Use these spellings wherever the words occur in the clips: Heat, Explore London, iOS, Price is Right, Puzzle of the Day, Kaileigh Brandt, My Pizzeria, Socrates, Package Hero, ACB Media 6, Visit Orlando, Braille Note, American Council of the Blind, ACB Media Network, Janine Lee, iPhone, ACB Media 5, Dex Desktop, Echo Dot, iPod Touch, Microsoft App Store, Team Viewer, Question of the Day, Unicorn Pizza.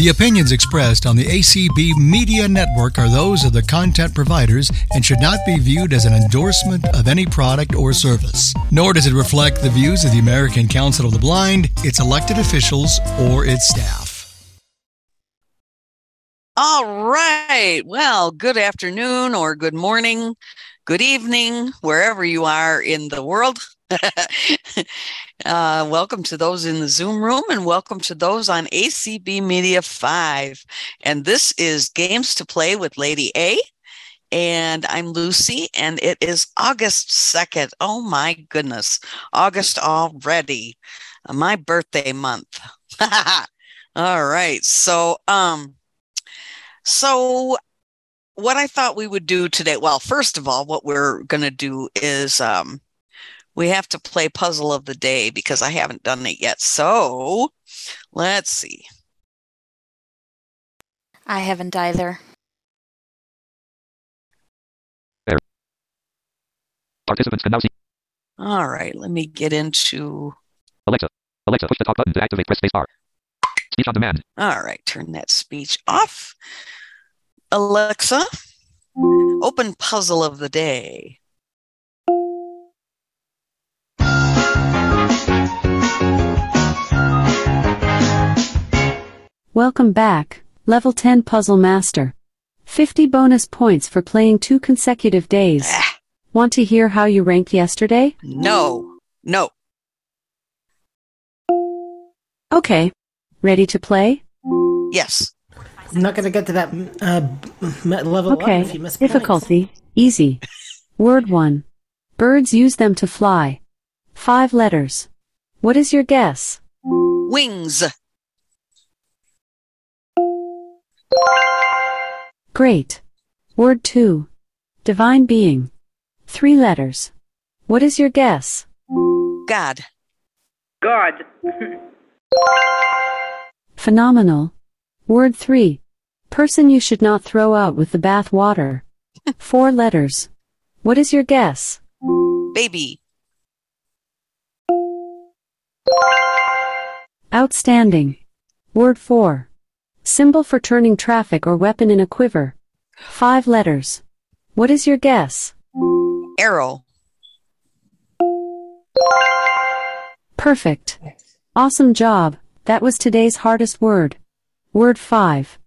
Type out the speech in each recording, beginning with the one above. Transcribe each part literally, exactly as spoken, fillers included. The opinions expressed on the A C B Media Network are those of the content providers and should not be viewed as an endorsement of any product or service. Nor does it reflect the views of the American Council of the Blind, its elected officials, or its staff. All right. Well, good afternoon or good morning, good evening, wherever you are in the world. uh, welcome to those in the Zoom room and welcome to those on A C B Media five. And this is Games to Play with Lady A. And I'm Lucy, and it is August second. Oh, my goodness. August already. My birthday month. All right. So, um... So what I thought we would do today, well, first of all, what we're going to do is um, we have to play Puzzle of the Day because I haven't done it yet. So let's see. I haven't either. There. Participants can now see. All right, let me get into Alexa. Alexa, push the talk button to activate. Press space bar. Speech on demand. All right, turn that speech off. Alexa, open Puzzle of the Day. Welcome back, Level ten Puzzle Master. fifty bonus points for playing two consecutive days. Ah. Want to hear how you ranked yesterday? No, no. Okay, ready to play? Yes. I'm not going to get to that uh, level okay. Up if you miss difficulty. Points. Easy. Word one. Birds use them to fly. Five letters. What is your guess? Wings. Great. Word two. Divine being. Three letters. What is your guess? God. God. Phenomenal. Word three. Person you should not throw out with the bath water. Four letters. What is your guess? Baby. Outstanding. Word four. Symbol for turning traffic or weapon in a quiver. Five letters. What is your guess? Arrow. Perfect. Awesome job. That was today's hardest word. Word five.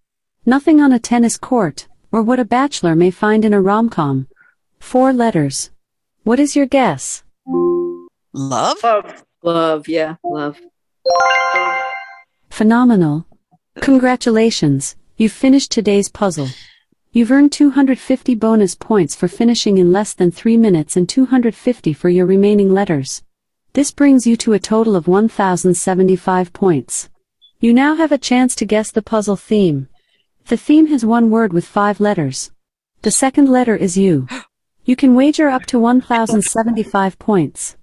Nothing on a tennis court, or what a bachelor may find in a rom-com. Four letters. What is your guess? Love? Love, love, yeah, love. Phenomenal. Congratulations, you've finished today's puzzle. You've earned two hundred fifty bonus points for finishing in less than three minutes and two hundred fifty for your remaining letters. This brings you to a total of one thousand seventy-five points. You now have a chance to guess the puzzle theme. The theme has one word with five letters. The second letter is U. You can wager up to one thousand seventy-five points.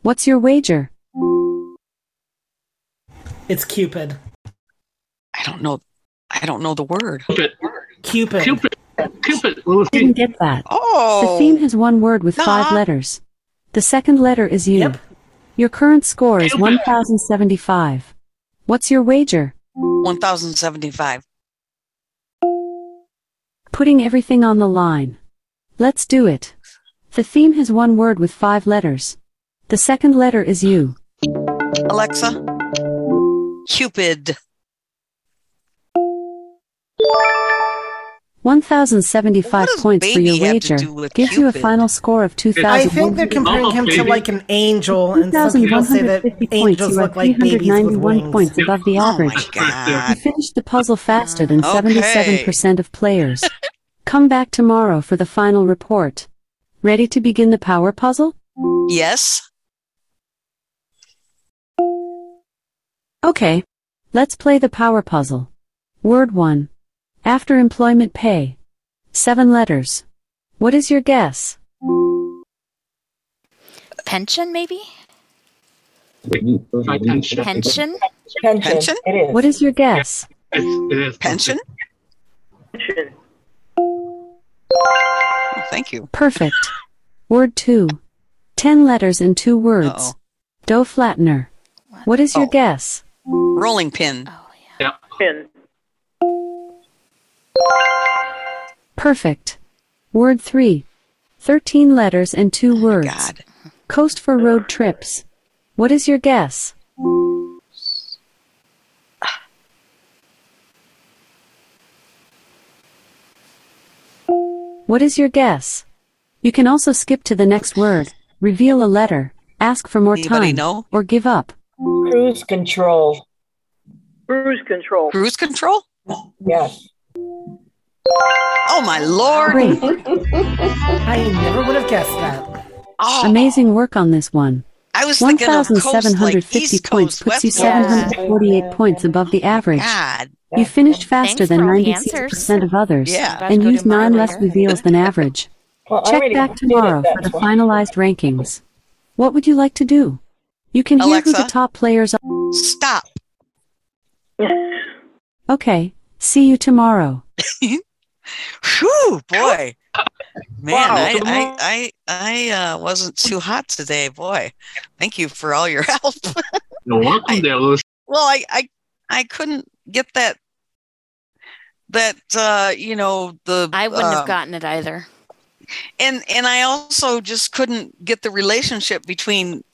What's your wager? It's Cupid. I don't know. I don't know the word. Cupid. Cupid. Cupid. Cupid. Didn't get that. Oh. The theme has one word with nah. five letters. The second letter is U. Yep. Your current score is one thousand seventy-five. What's your wager? one thousand seventy-five. Putting everything on the line. Let's do it. The theme has one word with five letters. The second letter is U. Alexa. Cupid. one thousand seventy-five points for your wager gives you a final score of two thousand. I think they're comparing him to like an angel, and some people say that angels look like babies with wings. Points above the average. You finished the puzzle faster than seventy-seven percent of players. Come back tomorrow for the final report. Ready to begin the power puzzle? Yes. Okay. Let's play the power puzzle. Word one. After employment pay. Seven letters. What is your guess? Pension, maybe? Pension? Pension? Pension? It is. What is your guess? It is. Pension? Pension. Well, thank you. Perfect. Word two. Ten letters and two words. Uh-oh. Dough flattener. What is oh. your guess? Rolling pin. Oh, yeah. Yeah. Pin. Perfect. Word three. Thirteen letters and two oh words. God. Coast for road trips. What is your guess? What is your guess? You can also skip to the next word, reveal a letter, ask for more Anybody time, know? Or give up. Cruise control. Cruise control. Cruise control? Yes. Oh, my Lord. Great. I never would have guessed that. Oh. Amazing work on this one. I was thinking of one thousand seven hundred fifty points puts you seven hundred forty-eight points above the average. God. You finished faster Thanks than ninety-six percent of others yeah. and used nine less reveals than average. Well, check back tomorrow for the finalized rankings. What would you like to do? You can Alexa, hear who the top players are. Stop. Okay. See you tomorrow. Whew, boy. Man, wow. I, I, I, I uh, wasn't too hot today, boy. Thank you for all your help. You're welcome there, Lucy. Well, I, I, I couldn't get that, that, uh, you know, the... I wouldn't um, have gotten it either. And and I also just couldn't get the relationship between,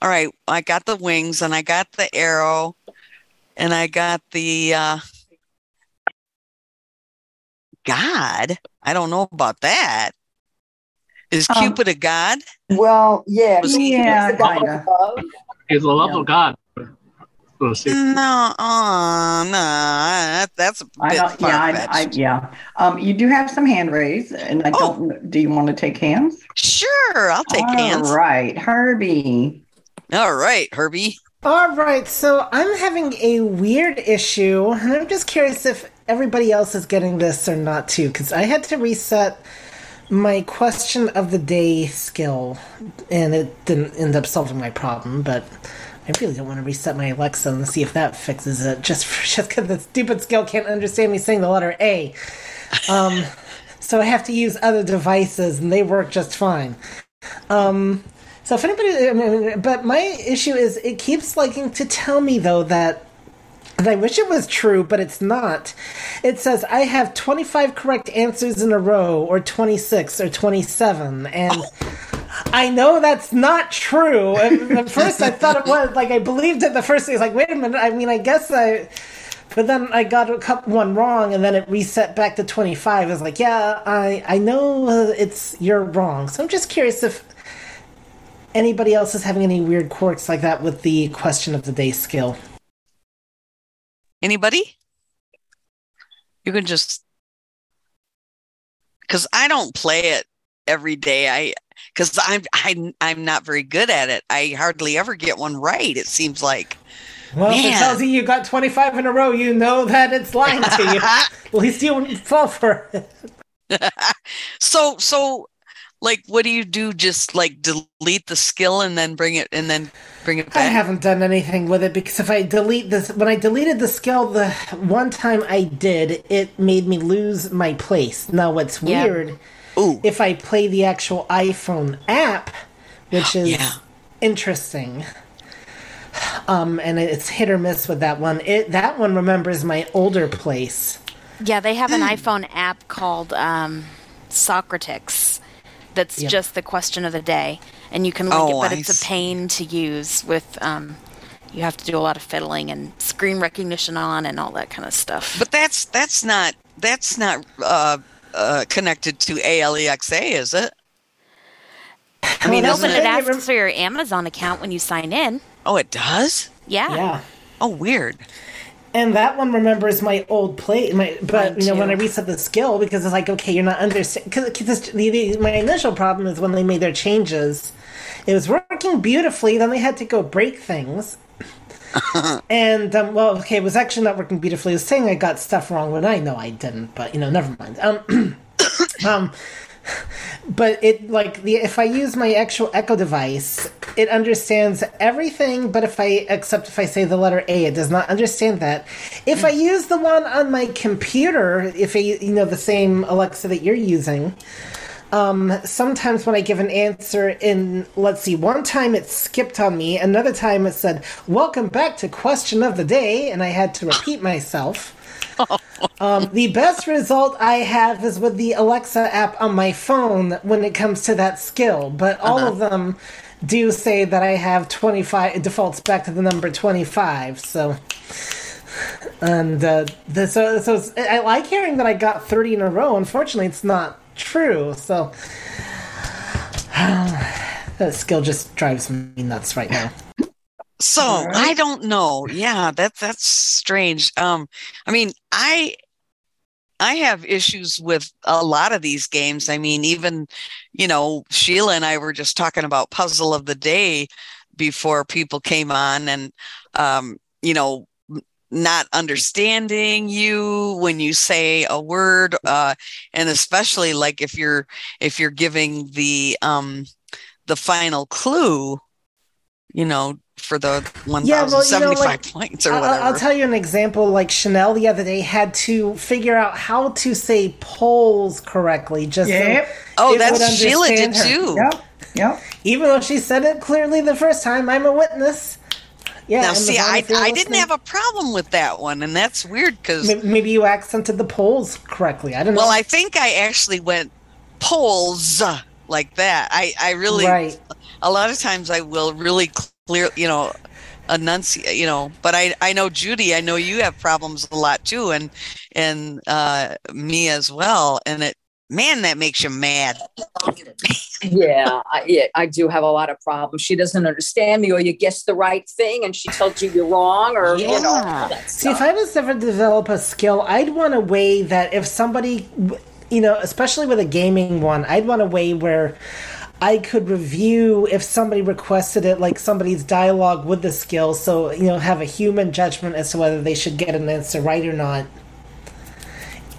all right, I got the wings and I got the arrow and I got the... Uh, God, I don't know about that. Is um, Cupid a god? Well, yeah, was he, yeah, he's a god. Of he's a love no. of God. No, uh, no, that's a bit I don't, yeah, I, I, yeah. Um, you do have some hand raised, and I oh. don't. Do you want to take hands? Sure, I'll take All hands. All right, Herbie. All right, Herbie. All right, so I'm having a weird issue. I'm just curious if everybody else is getting this or not, too, because I had to reset my question of the day skill, and it didn't end up solving my problem, but I really don't want to reset my Alexa and see if that fixes it, just because the stupid skill can't understand me saying the letter A. Um, so I have to use other devices, and they work just fine. Um... So if anybody, I mean, but my issue is it keeps liking to tell me though that, and I wish it was true, but it's not. It says I have twenty-five correct answers in a row, or twenty-six, or twenty-seven, and oh. I know that's not true. And at first I thought it was, like I believed it the first day. It's like, wait a minute. I mean, I guess I, but then I got a couple, one wrong, and then it reset back to twenty-five. I was like, yeah, I I know it's you're wrong. So I'm just curious if anybody else is having any weird quirks like that with the question of the day skill? Anybody? You can just... Because I don't play it every day. I Because I'm, I'm, I'm not very good at it. I hardly ever get one right, it seems like. Well, Man. If it tells you you got twenty-five in a row, you know that it's lying to you. At least you wouldn't fall for it. so, so... Like, what do you do? Just like delete the skill and then bring it and then bring it back? I haven't done anything with it because if I delete this, when I deleted the skill, the one time I did, it made me lose my place. Now, what's yeah. weird, Ooh. If I play the actual iPhone app, which is yeah. interesting, um, and it's hit or miss with that one. It that one remembers my older place. Yeah, they have an iPhone app called um, Socrates. That's yep. just the question of the day, and you can link oh, it, but I it's see. a pain to use with, um, you have to do a lot of fiddling and screen recognition on and all that kind of stuff. But that's that's not that's not uh, uh, connected to Alexa, is it? I mean, no, but it, it asks rem- for your Amazon account when you sign in. Oh, it does? Yeah. Yeah. Oh, weird. And that one remembers my old play, my, but you know when I reset the skill because it's like okay, you're not understanding. Because my initial problem is when they made their changes, it was working beautifully. Then they had to go break things, and um, well, okay, it was actually not working beautifully. It was saying I got stuff wrong when I know I didn't, but you know, never mind. Um, um, but it like the if I use my actual Echo device, it understands everything. But if I except if I say the letter A, it does not understand that. If I use the one on my computer, if I, you know the same Alexa that you're using, um, sometimes when I give an answer in let's see, one time it skipped on me, another time it said "Welcome back to Question of the Day," and I had to repeat myself. Um, the best result I have is with the Alexa app on my phone when it comes to that skill, but all uh-huh. of them do say that I have twenty-five. It defaults back to the number twenty-five, so... And uh, the, so, so I like hearing that I got thirty in a row. Unfortunately, it's not true, so... That skill just drives me nuts right now. So, right. I don't know. Yeah, that that's strange. Um, I mean, I... I have issues with a lot of these games. I mean, even, you know, Sheila and I were just talking about Puzzle of the Day before people came on and, um, you know, not understanding you when you say a word. Uh, and especially like if you're, if you're giving the, um, the final clue, you know, for the one thousand seventy-five yeah, well, you know, like, points or whatever. I'll, I'll tell you an example. Like Chanel the other day had to figure out how to say polls correctly. Just yep. so oh, that's Sheila did her. too. Yep, yep. Even though she said it clearly the first time, I'm a witness. Yeah. Now, see, I, I didn't have a problem with that one, and that's weird because... Maybe, maybe you accented the polls correctly. I don't know. Well, I think I actually went polls like that. I, I really... Right. A lot of times I will really... Cl- Clear, you know, enunciate, you know, but I, I know Judy, I know you have problems a lot too, and and uh, me as well. And it, man, that makes you mad. yeah, I, yeah, I do have a lot of problems. She doesn't understand me, or you guess the right thing, and she tells you you're wrong, or yeah. you know. See, if I was ever to develop a skill, I'd want a way that if somebody, you know, especially with a gaming one, I'd want a way where I could review if somebody requested it, like somebody's dialogue with the skill. So, you know, have a human judgment as to whether they should get an answer right or not.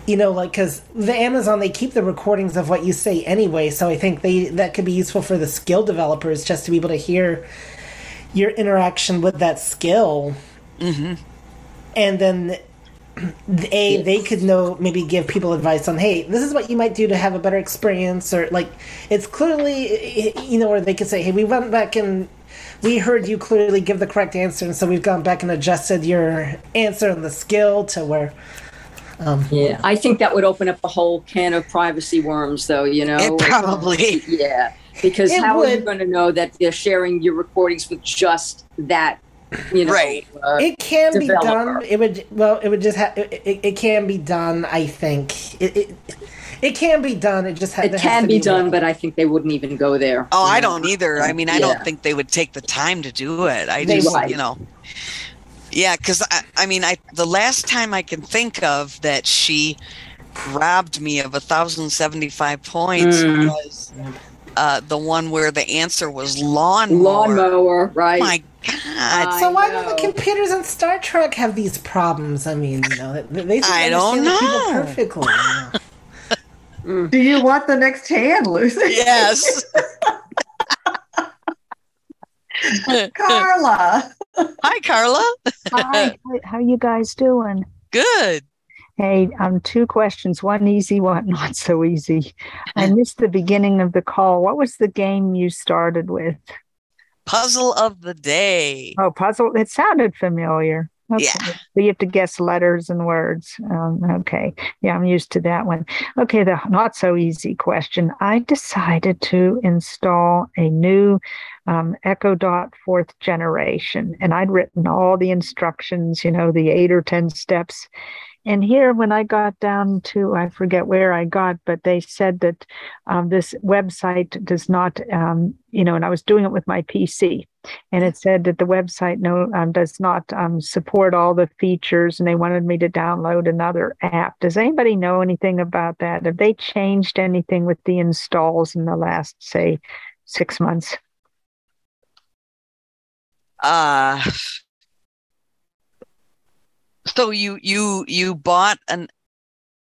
You know, like, because the Amazon, they keep the recordings of what you say anyway. So I think they that could be useful for the skill developers just to be able to hear your interaction with that skill. Mm-hmm. And then... A, they could know, maybe give people advice on, hey, this is what you might do to have a better experience, or like, it's clearly, you know, or they could say, hey, we went back and we heard you clearly give the correct answer, and so we've gone back and adjusted your answer and the skill to where... Um, yeah, I think that would open up a whole can of privacy worms, though, you know? It probably. Yeah, because it how would. Are you going to know that they're sharing your recordings with just that? You know, right. Uh, it can developer. be done. It would well. It would just. Ha- it, it, it can be done. I think it. It, it can be done. It just. Ha- it can be, be done, but I think they wouldn't even go there. Oh, I know? don't either. I mean, I yeah. don't think they would take the time to do it. I they just, might. you know. Yeah, because I, I mean, I the last time I can think of that she robbed me of one thousand seventy-five points mm. was uh, the one where the answer was lawnmower. Lawnmower, right? Oh, my God. So why do the computers in Star Trek have these problems? I mean, you know, they, they I don't know. People perfectly. mm. Do you want the next hand, Lucy? Yes. Carla. Hi, Carla. Hi. How you guys doing? Good. Hey, um, two questions. One easy, one not so easy. I missed the beginning of the call. What was the game you started with? Puzzle of the Day. Oh, puzzle. It sounded familiar. Okay. Yeah. So you have to guess letters and words. Um, okay. Yeah, I'm used to that one. Okay, the not so easy question. I decided to install a new um, Echo Dot fourth generation, and I'd written all the instructions, you know, the eight or ten steps. And here, when I got down to, I forget where I got, but they said that um, this website does not, um, you know, and I was doing it with my P C, and it said that the website no um, does not um, support all the features, and they wanted me to download another app. Does anybody know anything about that? Have they changed anything with the installs in the last, say, six months? Uh So you you you bought an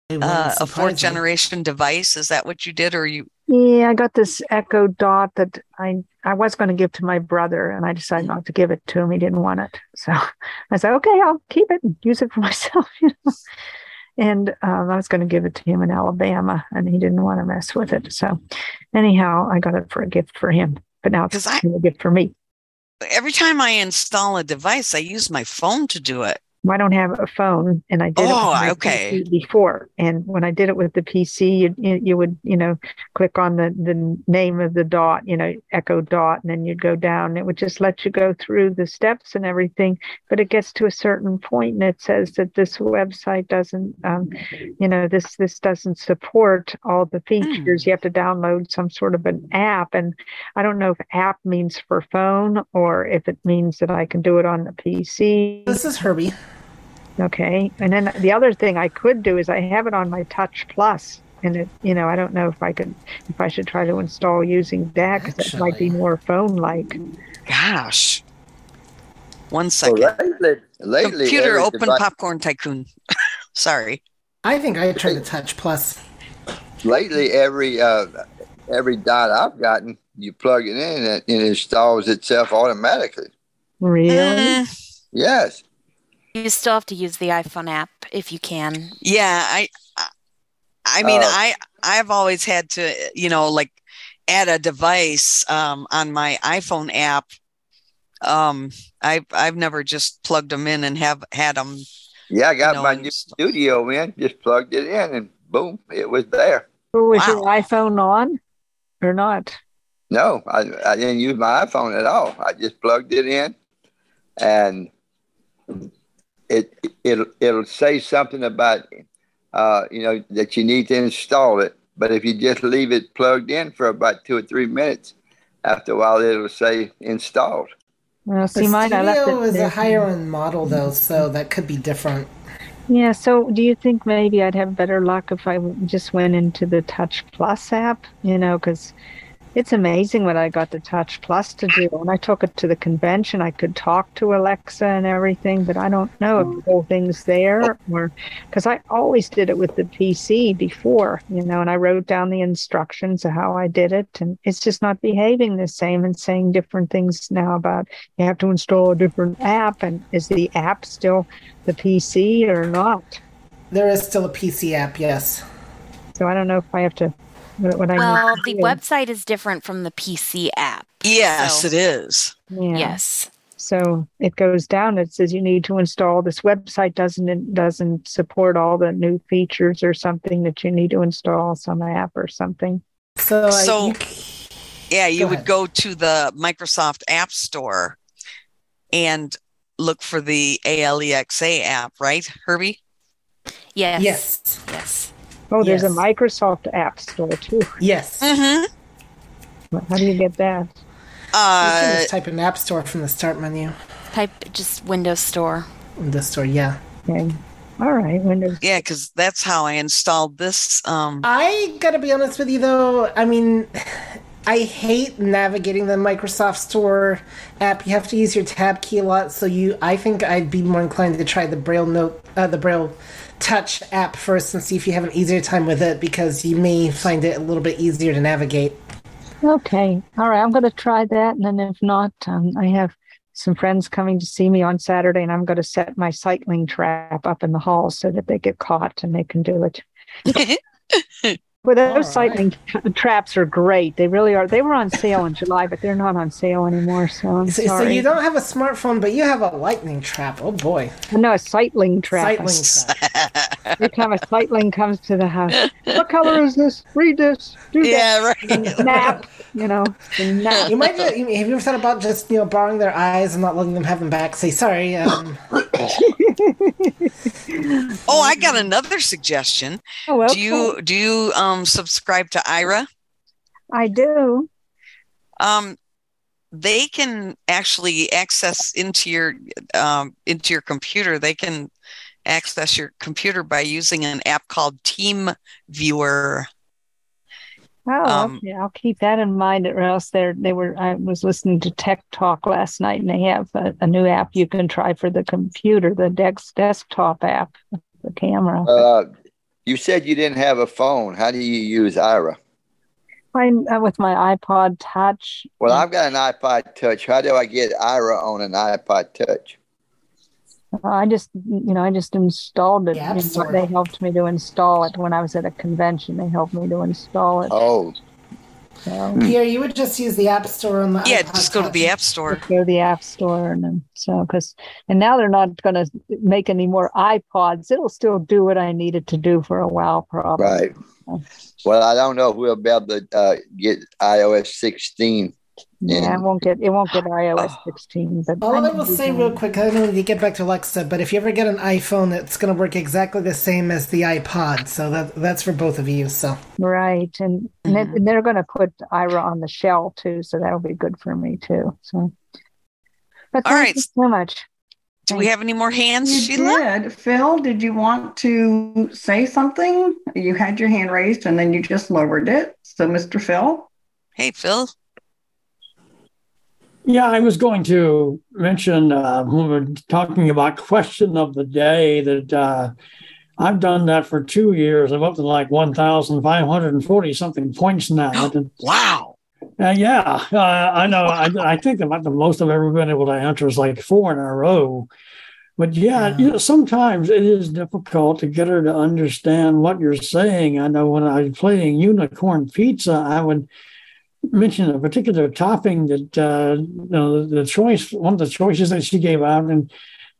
uh, a fourth generation device? Is that what you did, or you? Yeah, I got this Echo Dot that I I was going to give to my brother, and I decided not to give it to him. He didn't want it, so I said, "Okay, I'll keep it and use it for myself." You know, and um, I was going to give it to him in Alabama, and he didn't want to mess with it. So anyhow, I got it for a gift for him, but now it's I, a gift for me. Every time I install a device, I use my phone to do it. I don't have a phone, and I did oh, it with okay. P C before. And when I did it with the P C, you you would you know click on the, the name of the dot, you know, Echo Dot, and then you'd go down. It would just let you go through the steps and everything. But it gets to a certain point, and it says that this website doesn't, um, you know, this this doesn't support all the features. Mm. You have to download some sort of an app, and I don't know if app means for phone or if it means that I can do it on the P C. This is Herbie. Okay. And then the other thing I could do is I have it on my Touch Plus, and it, you know, I don't know if I could, if I should try to install using that, because that might be more phone-like. Gosh. One second. Well, lately, lately, Computer open device, Popcorn Tycoon. Sorry. I think I tried the Touch Plus. Lately, every uh, every dot I've gotten, you plug it in and it installs itself automatically. Really? Uh, yes. You still have to use the iPhone app if you can. Yeah, I, I mean, uh, I, I've always had to, you know, like add a device um, on my iPhone app. Um, I've, I've never just plugged them in and have had them. Yeah, I got you know, my new studio in, just plugged it in, and boom, it was there. Was wow. your iPhone on or not? No, I, I didn't use my iPhone at all. I just plugged it in, and It it'll it'll say something about uh you know that you need to install it, but if you just leave it plugged in for about two or three minutes, after a while it'll say installed. Well, see, mine I left it. The Studio is a higher end model though, so that could be different. Yeah. So, do you think maybe I'd have better luck if I just went into the Touch Plus app? You know, because it's amazing what I got the Touch Plus to do. When I took it to the convention, I could talk to Alexa and everything, but I don't know if the whole thing's there, or because I always did it with the P C before, you know, and I wrote down the instructions of how I did it, and it's just not behaving the same and saying different things now about you have to install a different app, and is the app still the P C or not? There is still a P C app, yes. So I don't know if I have to... What I well, the do. Website is different from the P C app. Yes, so. It is. Yeah. Yes. So it goes down. It says you need to install this website. Doesn't doesn't support all the new features or something that you need to install some app or something. So, I, so you, yeah, you go would ahead. Go to the Microsoft App Store and look for the Alexa app, right, Herbie? Yes. Yes. Yes. Oh, there's yes. a Microsoft App Store, too. Yes. Mm-hmm. How do you get that? Uh, you can just type an App Store from the Start menu. Type just Windows Store. Windows Store, yeah. Okay. All right, Windows. Yeah, because that's how I installed this. Um... I got to be honest with you, though. I mean, I hate navigating the Microsoft Store app. You have to use your tab key a lot, so you. I think I'd be more inclined to try the Braille Note, uh, the Braille Touch app first and see if you have an easier time with it, because you may find it a little bit easier to navigate. Okay. All right. I'm going to try that. And then if not, um, I have some friends coming to see me on Saturday, and I'm going to set my cycling trap up in the hall so that they get caught and they can do it. Well, those right. cycling tra- traps are great. They really are. They were on sale in July, but they're not on sale anymore. So I'm so, sorry. So you don't have a smartphone, but you have a lightning trap. Oh, boy. No, a cycling trap. Cycling trap. Every time a cycling comes to the house, what color is this? Read this. Do yeah, this. Right. Nap. You know, nap. You might have, have you ever thought about just, you know, borrowing their eyes and not letting them have them back? Say, sorry. Um. Oh, I got another suggestion. Oh, well, do you, cool. do you, um, Um, subscribe to Aira? I do. Um, they can actually access into your um, into your computer. They can access your computer by using an app called Team Viewer. Oh, um, okay. I'll keep that in mind, or else there they were. I was listening to Tech Talk last night, and they have a, a new app you can try for the computer, the Dex Desktop app, the camera. Uh, You said you didn't have a phone. How do you use Aira? I'm uh, with my iPod Touch. Well, I've got an iPod Touch. How do I get Aira on an iPod Touch? Uh, I just, you know, I just installed it. Yeah, and they helped me to install it when I was at a convention. They helped me to install it. Oh, So Pierre, you would just use the App Store on the yeah, iPod just go Touch. to the App Store. Just go to the App Store, and then, so because and now they're not going to make any more iPods. It'll still do what I need it to do for a while, probably. Right. So. Well, I don't know if we'll be able to uh, get iOS sixteen. Yeah, it won't get it won't get iOS sixteen. But all I will say doing. real quick, I don't need to get back to Alexa, but if you ever get an iPhone, it's going to work exactly the same as the iPod. So that that's for both of you. So right, and, and mm-hmm. they're going to put Aira on the shell too, so that'll be good for me too. So, but all right, so much. Do we have any more hands, you Sheila? Did. Phil, did you want to say something? You had your hand raised, and then you just lowered it. So, Mister Phil. Hey, Phil. Yeah, I was going to mention uh, when we were talking about Question of the Day that uh, I've done that for two years. I'm up to like one thousand five hundred forty something points now. Oh, wow. Uh, yeah, uh, I know. I, I think about the most I've ever been able to answer is like four in a row. But yeah, yeah, you know, sometimes it is difficult to get her to understand what you're saying. I know when I was playing Unicorn Pizza, I would mention a particular topping that uh, you know the choice, one of the choices that she gave out, and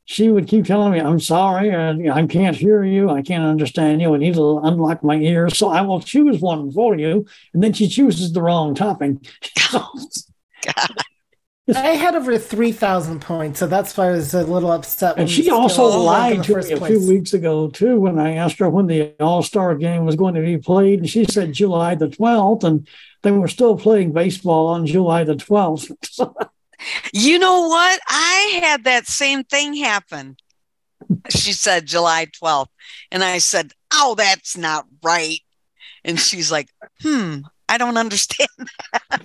she would keep telling me, "I'm sorry, I, I can't hear you, I can't understand you, I need to unlock my ears, so I will choose one for you." And then she chooses the wrong topping. I had over three thousand points, so that's why I was a little upset. And she also lied to me a few weeks ago too when I asked her when the All-Star game was going to be played, and she said July the twelfth, and they were still playing baseball on July the twelfth. You know what? I had that same thing happen. She said July twelfth, and I said, "Oh, that's not right." And she's like, "Hmm, I don't understand that."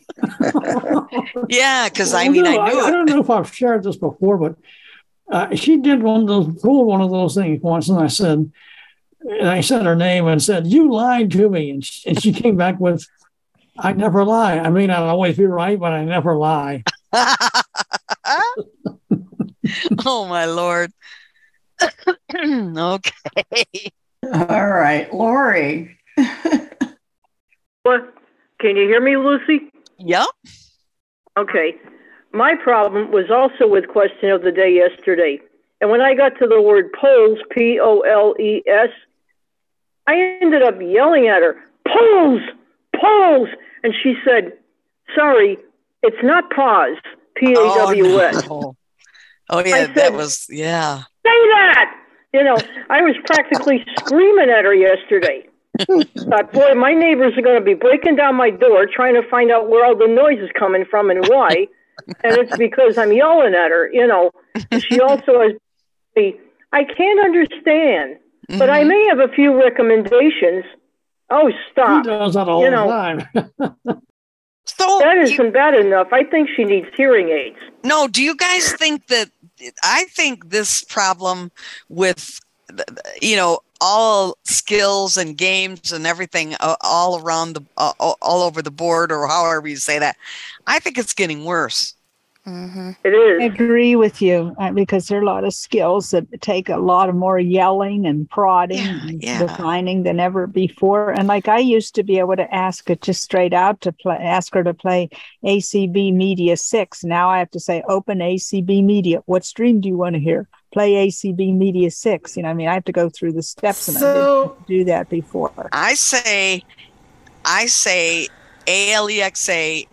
Yeah, because I mean, no, I knew I, it. I don't know if I've shared this before, but uh, she did one of those, pulled one of those things once, and I said, and I said her name and said, "You lied to me," and she, and she came back with, "I never lie. I mean, I'll always be right, but I never lie." Oh my Lord! Okay. All right, Lori. What? Can you hear me, Lucy? Yep. Okay. My problem was also with Question of the Day yesterday. And when I got to the word polls, P O L E S, I ended up yelling at her, "Polls! Polls!" And she said, "Sorry, it's not pause, P A W S. Oh, no. Oh yeah, said, that was, yeah. Say that! You know, I was practically screaming at her yesterday. Thought, boy, my neighbors are going to be breaking down my door trying to find out where all the noise is coming from and why, and it's because I'm yelling at her, you know. And she also has, "I can't understand, mm-hmm. but I may have a few recommendations." Oh, stop. She does that all you know, the time. So that isn't you, bad enough. I think she needs hearing aids. No, do you guys think that, I think this problem with, you know, all skills and games and everything uh, all around the, uh, all over the board, or however you say that, I think it's getting worse. Mm-hmm. It is. I agree with you uh, because there are a lot of skills that take a lot of more yelling and prodding yeah, and yeah. defining than ever before. And like I used to be able to ask it just straight out to play, ask her to play A C B Media six. Now I have to say, "Open A C B Media. What stream do you want to hear? Play A C B Media six. You know, I mean, I have to go through the steps, and so, I didn't do that before. I say, I say, Alexa,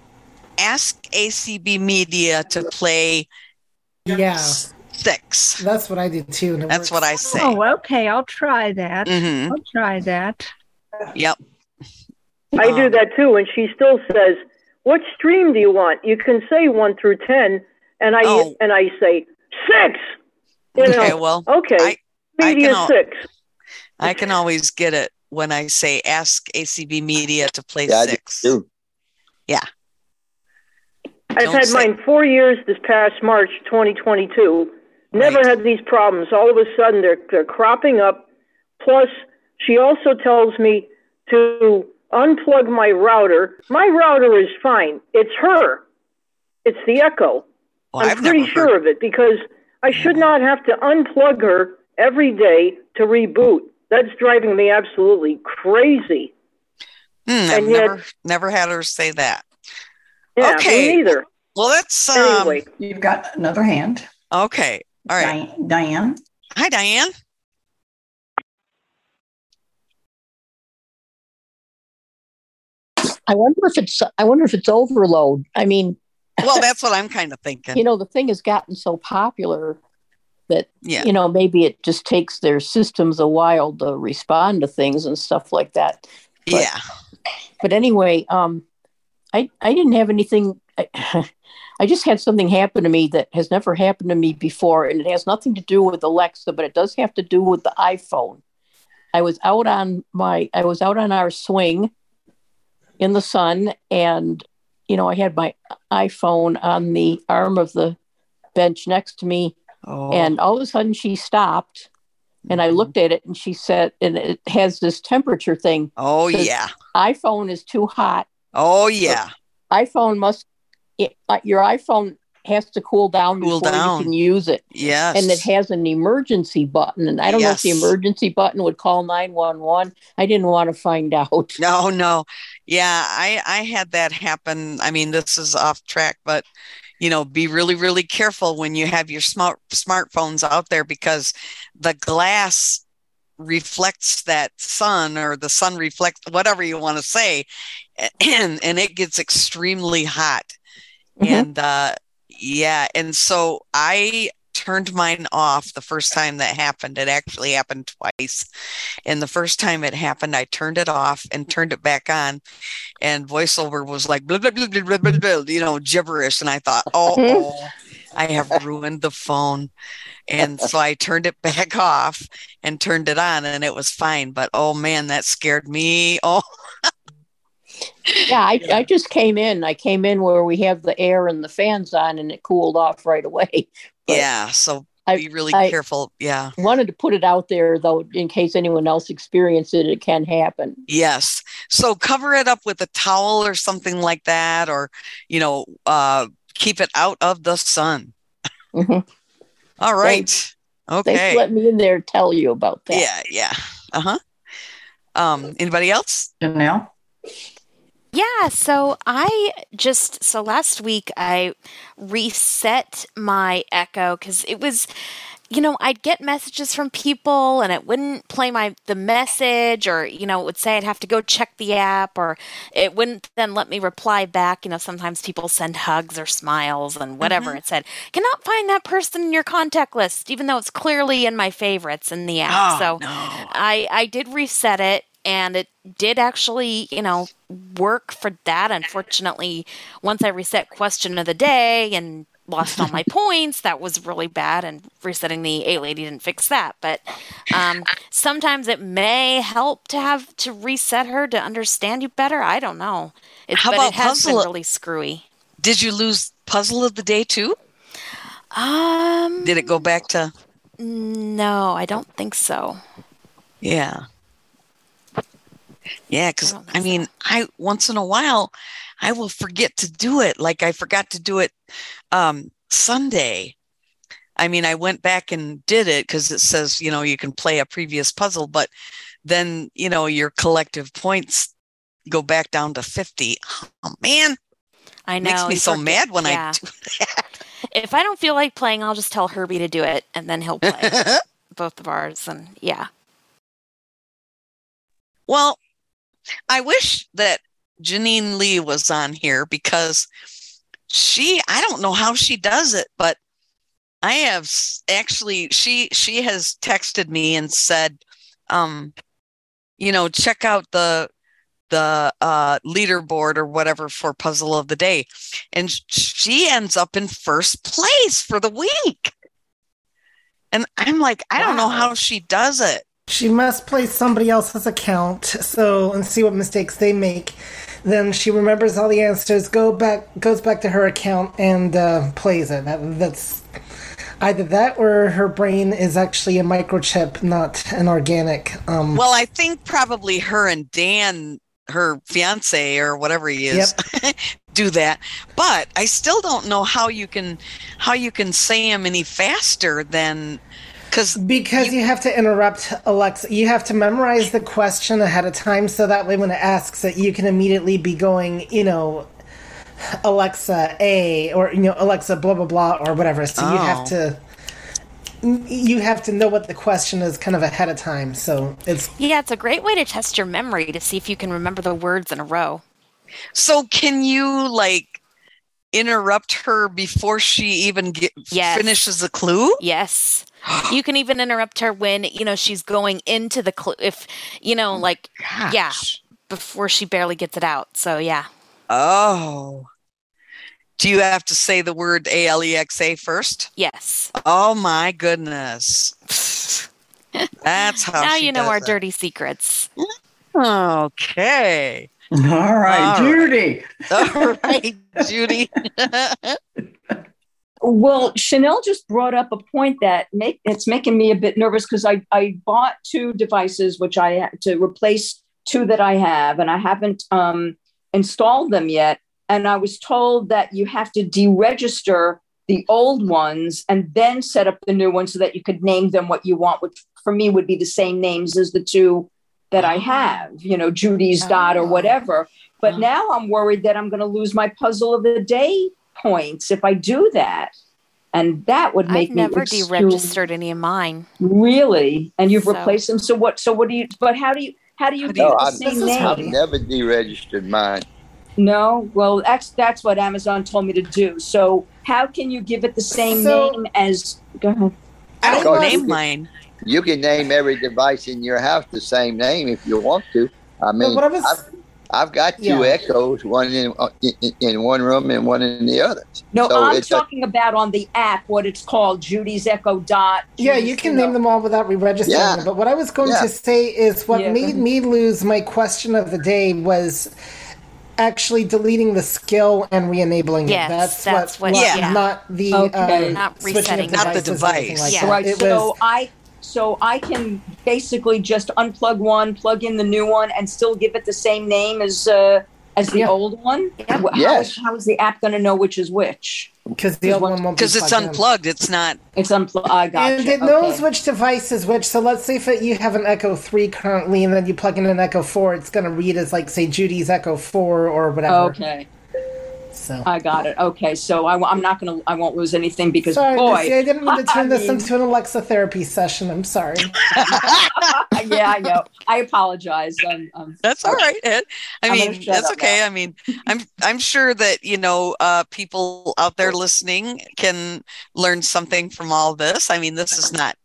ask A C B Media to play yeah. six. That's what I did too. That's works. What I say. Oh, okay. I'll try that. Mm-hmm. I'll try that. Yep. I um, do that too. And she still says, "What stream do you want? You can say one through ten." And I oh. and I say six. You okay. Know, well, okay. I, media I can, six. I can always get it when I say ask A C B Media to play yeah, six. I do too. Yeah. I've Don't had say. mine four years this past March, twenty twenty-two. Never right. had these problems. All of a sudden, they're, they're cropping up. Plus, she also tells me to unplug my router. My router is fine. It's her. It's the Echo. Well, I'm I've pretty sure heard. of it because I should not have to unplug her every day to reboot. That's driving me absolutely crazy. Mm, I've never, had, never had her say that. Yeah, okay. Me neither. Well, that's... Um, anyway. You've got another hand. Okay. All right. Di- Diane. Hi, Diane. I wonder if it's, I wonder if it's overload. I mean... Well, that's what I'm kind of thinking. You know, the thing has gotten so popular that, yeah. you know, maybe it just takes their systems a while to respond to things and stuff like that. But, yeah. But anyway, um, I I didn't have anything. I, I just had something happen to me that has never happened to me before. And it has nothing to do with Alexa, but it does have to do with the iPhone. I was out on my, I was out on our swing in the sun, and you know, I had my iPhone on the arm of the bench next to me, oh. and all of a sudden she stopped, and I looked at it, and she said, and it has this temperature thing. Oh, says, yeah. iPhone is too hot. Oh, yeah. So iPhone must, it, uh, your iPhone has to cool down cool before down. you can use it. Yes. And it has an emergency button, and I don't yes. know if the emergency button would call nine one one. I didn't want to find out. No, no. Yeah, I, I had that happen. I mean, this is off track, but, you know, be really, really careful when you have your smart smartphones out there, because the glass reflects that sun, or the sun reflects whatever you want to say, and, and it gets extremely hot. Mm-hmm. And, uh, yeah. And so I turned mine off the first time that happened. It actually happened twice. And the first time it happened, I turned it off and turned it back on. And VoiceOver was like, blah, blah, blah, blah, blah, blah, blah, you know, gibberish. And I thought, oh, oh, I have ruined the phone. And so I turned it back off and turned it on, and it was fine. But, oh, man, that scared me. Oh, Yeah, I, yeah. I just came in. I came in where we have the air and the fans on, and it cooled off right away. But yeah, so be really I, careful. Yeah. Wanted to put it out there, though, in case anyone else experienced it, it can happen. Yes. So cover it up with a towel or something like that, or, you know, uh, keep it out of the sun. Mm-hmm. All right. Thanks. Okay. Thanks for letting me in there tell you about that. Yeah, yeah. Uh-huh. Um, anybody else? Janelle? Yeah, so I just, so last week I reset my Echo because it was, you know, I'd get messages from people and it wouldn't play my the message, or, you know, it would say I'd have to go check the app, or it wouldn't then let me reply back. You know, sometimes people send hugs or smiles and whatever. Mm-hmm. It said, cannot find that person in your contact list, even though it's clearly in my favorites in the app. Oh, so no. I, I did reset it. And it did actually, you know, work for that. Unfortunately, once I reset Question of the Day and lost all my points, that was really bad. And resetting the A Lady didn't fix that. But um, sometimes it may help to have to reset her to understand you better. I don't know. It's, How but about it has puzzle? Been really screwy. Did you lose Puzzle of the Day too? Um, did it go back to? No, I don't think so. Yeah. Yeah, because I, I mean, I once in a while, I will forget to do it. Like I forgot to do it um, Sunday. I mean, I went back and did it because it says, you know, you can play a previous puzzle, but then, you know, your collective points go back down to fifty. Oh, man. I know. It makes me so forget- mad when yeah. I do that. If I don't feel like playing, I'll just tell Herbie to do it, and then he'll play both of ours. And yeah. Well, I wish that Janine Lee was on here, because she, I don't know how she does it, but I have actually, she, she has texted me and said, um, you know, check out the, the uh, leaderboard or whatever for Puzzle of the Day. And she ends up in first place for the week. And I'm like, I don't know how she does it. She must play somebody else's account, so, and see what mistakes they make. Then she remembers all the answers, go back, goes back to her account, and uh, plays it. That, that's either that, or her brain is actually a microchip, not an organic. Um, well, I think probably her and Dan, her fiance or whatever he is, yep. do that. But I still don't know how you can how you can say them any faster than. Cause because you, you have to interrupt Alexa. You have to memorize the question ahead of time, so that way when it asks it, you can immediately be going, you know, Alexa A, or, you know, Alexa blah, blah, blah, or whatever. So oh. you have to... You have to know what the question is kind of ahead of time, so it's... Yeah, it's a great way to test your memory to see if you can remember the words in a row. So can you, like, interrupt her before she even get, yes. finishes the clue? Yes. You can even interrupt her when, you know, she's going into the clue. If, you know, like, oh yeah, before she barely gets it out. So, yeah. Oh. Do you have to say the word A L E X A first? Yes. Oh, my goodness. That's how now she you know our it. dirty secrets. Okay. All right, All Judy. Right. All right, Judy. Well, Chanel just brought up a point that make, it's making me a bit nervous, because I, I bought two devices, which I had to replace two that I have, and I haven't um, installed them yet. And I was told that you have to deregister the old ones and then set up the new ones so that you could name them what you want, which for me would be the same names as the two that I have, you know, Judy's Dot or whatever. But now I'm worried that I'm going to lose my Puzzle of the Day points if I do that. And that would make I've me... I've never exclude. deregistered any of mine. Really? And you've so. replaced them? So what, so what do you... But how do you... How do you... No, do the same name? I've never deregistered mine. No, well, that's that's what Amazon told me to do. So how can you give it the same so, name as? Go ahead. I don't name you can, mine. You can name every device in your house the same name if you want to. I mean, I was, I've, I've got two yeah. Echoes, one in, in in one room and one in the other. No, so I'm talking a, about on the app what it's called, Judy's Echo Dot. Judy's yeah, you can Echo. name them all without re-registering yeah. them. But what I was going yeah. to say is what yeah. made me lose my question of the day was actually deleting the skill and re-enabling yes, it. That's, that's what, what yeah. Yeah. not the okay. um, not resetting, not the device. Like yeah. right. So was, I, so I can basically just unplug one, plug in the new one, and still give it the same name as uh, as the yeah. old one. Yeah. How, yes. how is the app going to know which is which? Because the old one won't be plugged. Because it's unplugged. In. It's not. It's unplugged. I got it. And you. it okay. knows which device is which. So let's say if it, you have an Echo three currently, and then you plug in an Echo four, it's going to read as, like, say, Judy's Echo four or whatever. Okay. So I got it. Okay. So I, I'm not going to. I won't lose anything because sorry, boy, see, I didn't mean to turn I this mean, into an Alexa therapy session. I'm sorry. Yeah, I know. I apologize. I'm, I'm, that's all right, Ed. I I'm mean, that's okay. Now. I mean, I'm I'm sure that, you know, uh, people out there listening can learn something from all this. I mean, this is not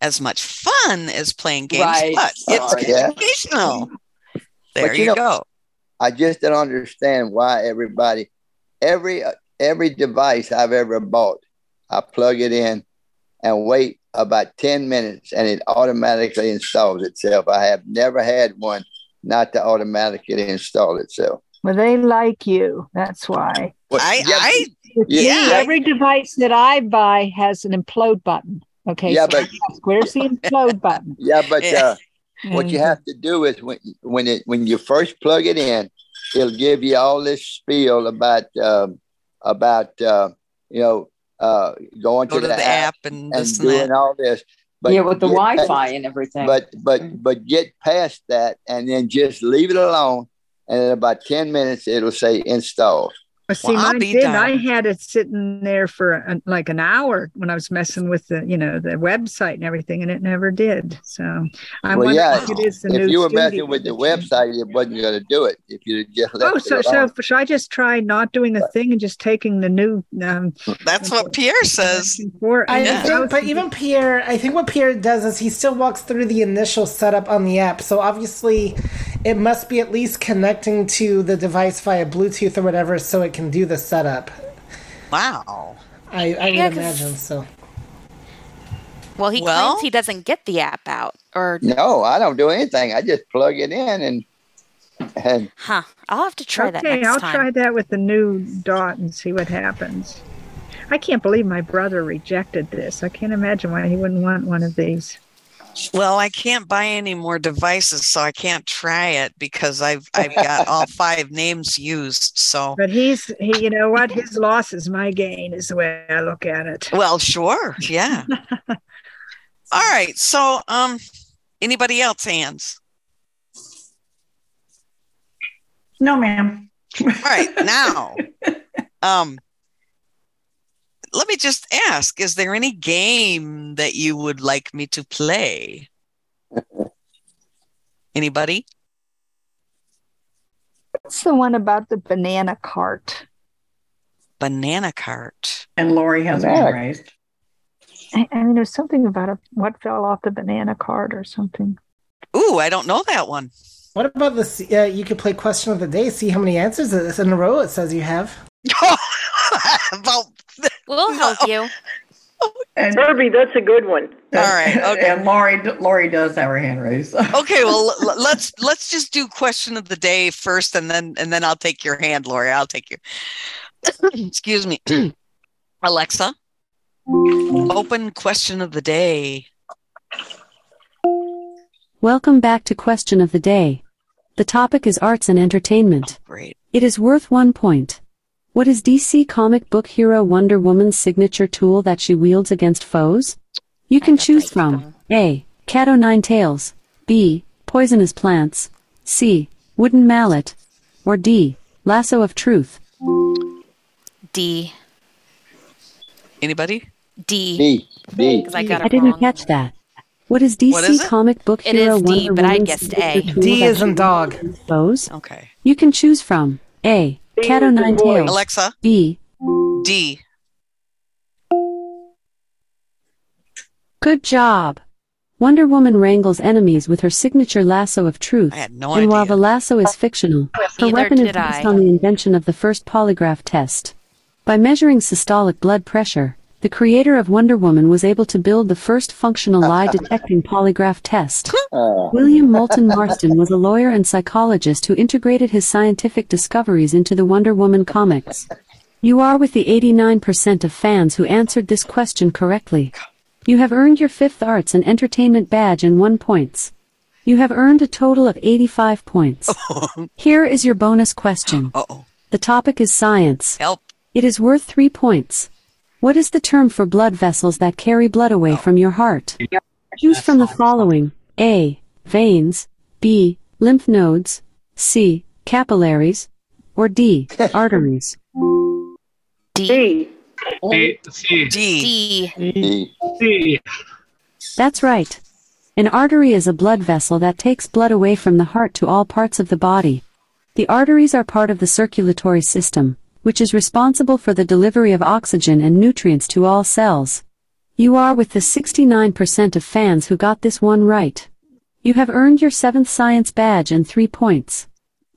as much fun as playing games, right. but it's oh, yeah. educational. There but, you, you know, go. I just don't understand why everybody. Every uh, every device I've ever bought, I plug it in and wait about ten minutes, and it automatically installs itself. I have never had one not to automatically install itself. Well, they like you. That's why. Well, I, yeah, I, yeah. Every device that I buy has an implode button. Okay, yeah, so but, where's the implode button? Yeah, but uh, what you have to do is when when it when you first plug it in, it'll give you all this spiel about, um, about uh, you know, uh, going Go to, to the, the app, app and, and doing and all this. But yeah, with the Wi-Fi past, and everything. But but mm-hmm. but get past that and then just leave it alone. And in about ten minutes, it'll say install. Well, see, well, mine did. Done. I had it sitting there for a, like an hour when I was messing with the, you know, the website and everything, and it never did. So I well, wonder yeah, if it is the if new you were messing with the website, it wasn't going to do it. If you just oh, so so should I just try not doing the thing and just taking the new? Um, That's what, what Pierre says. I yeah. think, but even Pierre, I think what Pierre does is he still walks through the initial setup on the app. So obviously, it must be at least connecting to the device via Bluetooth or whatever, so it can do the setup. Wow. I, I yeah, would imagine so. Well, he well, claims he doesn't get the app out. Or No, I don't do anything. I just plug it in and... and huh. I'll have to try okay, that next I'll time. I'll try that with the new Dot and see what happens. I can't believe my brother rejected this. I can't imagine why he wouldn't want one of these. Well, I can't buy any more devices, so I can't try it because I've I've got all five names used. So, but he's he, you know what? His loss is my gain, is the way I look at it. Well, sure, yeah. All right. So um, anybody else, hands? No, ma'am. All right. Now, um, let me just ask, is there any game that you would like me to play? Anybody? What's the one about the banana cart? Banana cart. And Lori has banana. One raised. I, I mean, there's something about a, what fell off the banana cart or something. Ooh, I don't know that one. What about this? Uh, you can play Question of the Day, see how many answers in a row it says you have. well, we'll help you. And Derby, that's a good one. All right. Okay. And Lori, Lori does have her hand raised. Okay. Well, let's let's just do Question of the Day first, and then and then I'll take your hand, Lori. I'll take your. Excuse me, Alexa. Open Question of the Day. Welcome back to Question of the Day. The topic is arts and entertainment. Oh, great. It is worth one point. What is D C comic book hero Wonder Woman's signature tool that she wields against foes? You can choose from A. Cat o' nine tails, B. Poisonous plants, C. Wooden mallet, or D. Lasso of truth. D. Anybody? D. D. D. I, got it I didn't wrong. catch that. What is D C what is comic book it hero? It is D, Wonder but Woman's I guessed A. D is in dog. Foes? Okay. You can choose from A. Cat o' nine tails. Alexa. B. D. Good job. Wonder Woman wrangles enemies with her signature lasso of truth. I had no and idea. And while the lasso is fictional, her Either weapon is based I. on the invention of the first polygraph test. By measuring systolic blood pressure, the creator of Wonder Woman was able to build the first functional lie-detecting polygraph test. William Moulton Marston was a lawyer and psychologist who integrated his scientific discoveries into the Wonder Woman comics. You are with the eighty-nine percent of fans who answered this question correctly. You have earned your fifth arts and entertainment badge and one points. You have earned a total of eighty-five points. Here is your bonus question. Uh-oh. The topic is science. Help. It is worth three points. What is the term for blood vessels that carry blood away oh. from your heart? Choose from the following. A. Veins. B. Lymph nodes. C. Capillaries. Or D. Arteries. D. D. D. D. D. D. That's right. An artery is a blood vessel that takes blood away from the heart to all parts of the body. The arteries are part of the circulatory system, which is responsible for the delivery of oxygen and nutrients to all cells. You are with the sixty-nine percent of fans who got this one right. You have earned your seventh science badge and three points.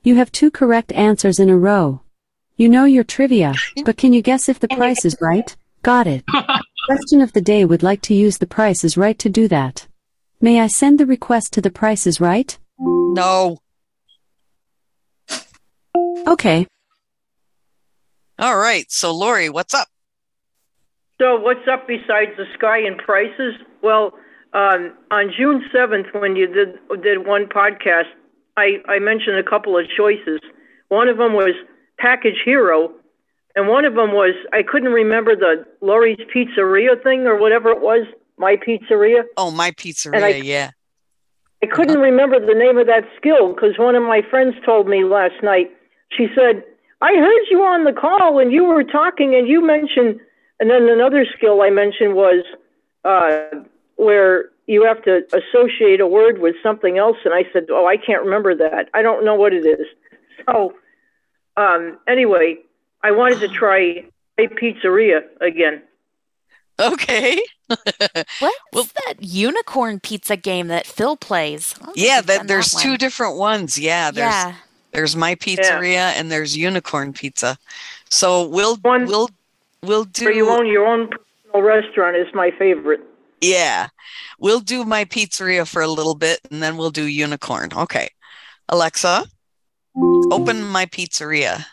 You have two correct answers in a row. You know your trivia, but can you guess if the price is right? Got it. Question of the Day would like to use the Price is Right to do that. May I send the request to the Price is Right? No. Okay. All right. So, Lori, what's up? So, what's up besides the sky and prices? Well, um, on June seventh, when you did did one podcast, I, I mentioned a couple of choices. One of them was Package Hero, and one of them was, I couldn't remember the Lori's Pizzeria thing or whatever it was, My Pizzeria. Oh, My Pizzeria, I, yeah. I couldn't remember the name of that skill because one of my friends told me last night. She said, I heard you on the call and you were talking and you mentioned, and then another skill I mentioned was uh, where you have to associate a word with something else. And I said, oh, I can't remember that. I don't know what it is. So um, anyway, I wanted to try a pizzeria again. Okay. What's well, that unicorn pizza game that Phil plays? Yeah, that, there's that two different ones. Yeah, there's. Yeah. There's My Pizzeria yeah. and there's Unicorn Pizza. So we'll One, we'll we'll do where you own your own personal restaurant is my favorite. Yeah. We'll do My Pizzeria for a little bit and then we'll do Unicorn. Okay. Alexa, open My Pizzeria.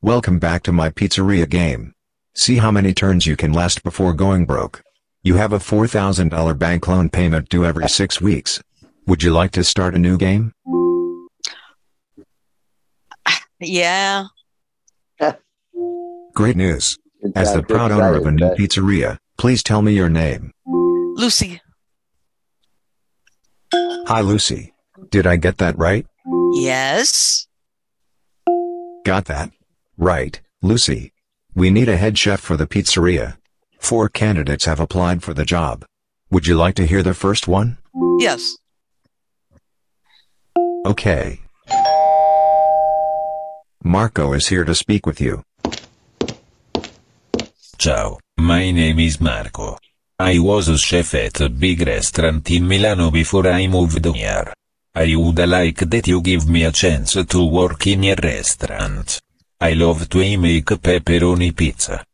Welcome back to My Pizzeria game. See how many turns you can last before going broke. You have a four thousand dollars bank loan payment due every six weeks. Would you like to start a new game? Yeah. Great news. As the proud owner of a new pizzeria, please tell me your name. Lucy. Hi, Lucy. Did I get that right? Yes. Got that. Right, Lucy. We need a head chef for the pizzeria. Four candidates have applied for the job. Would you like to hear the first one? Yes. Okay. Marco is here to speak with you. Ciao, my name is Marco. I was a chef at a big restaurant in Milano before I moved here. I would like that you give me a chance to work in your restaurant. I love to make pepperoni pizza.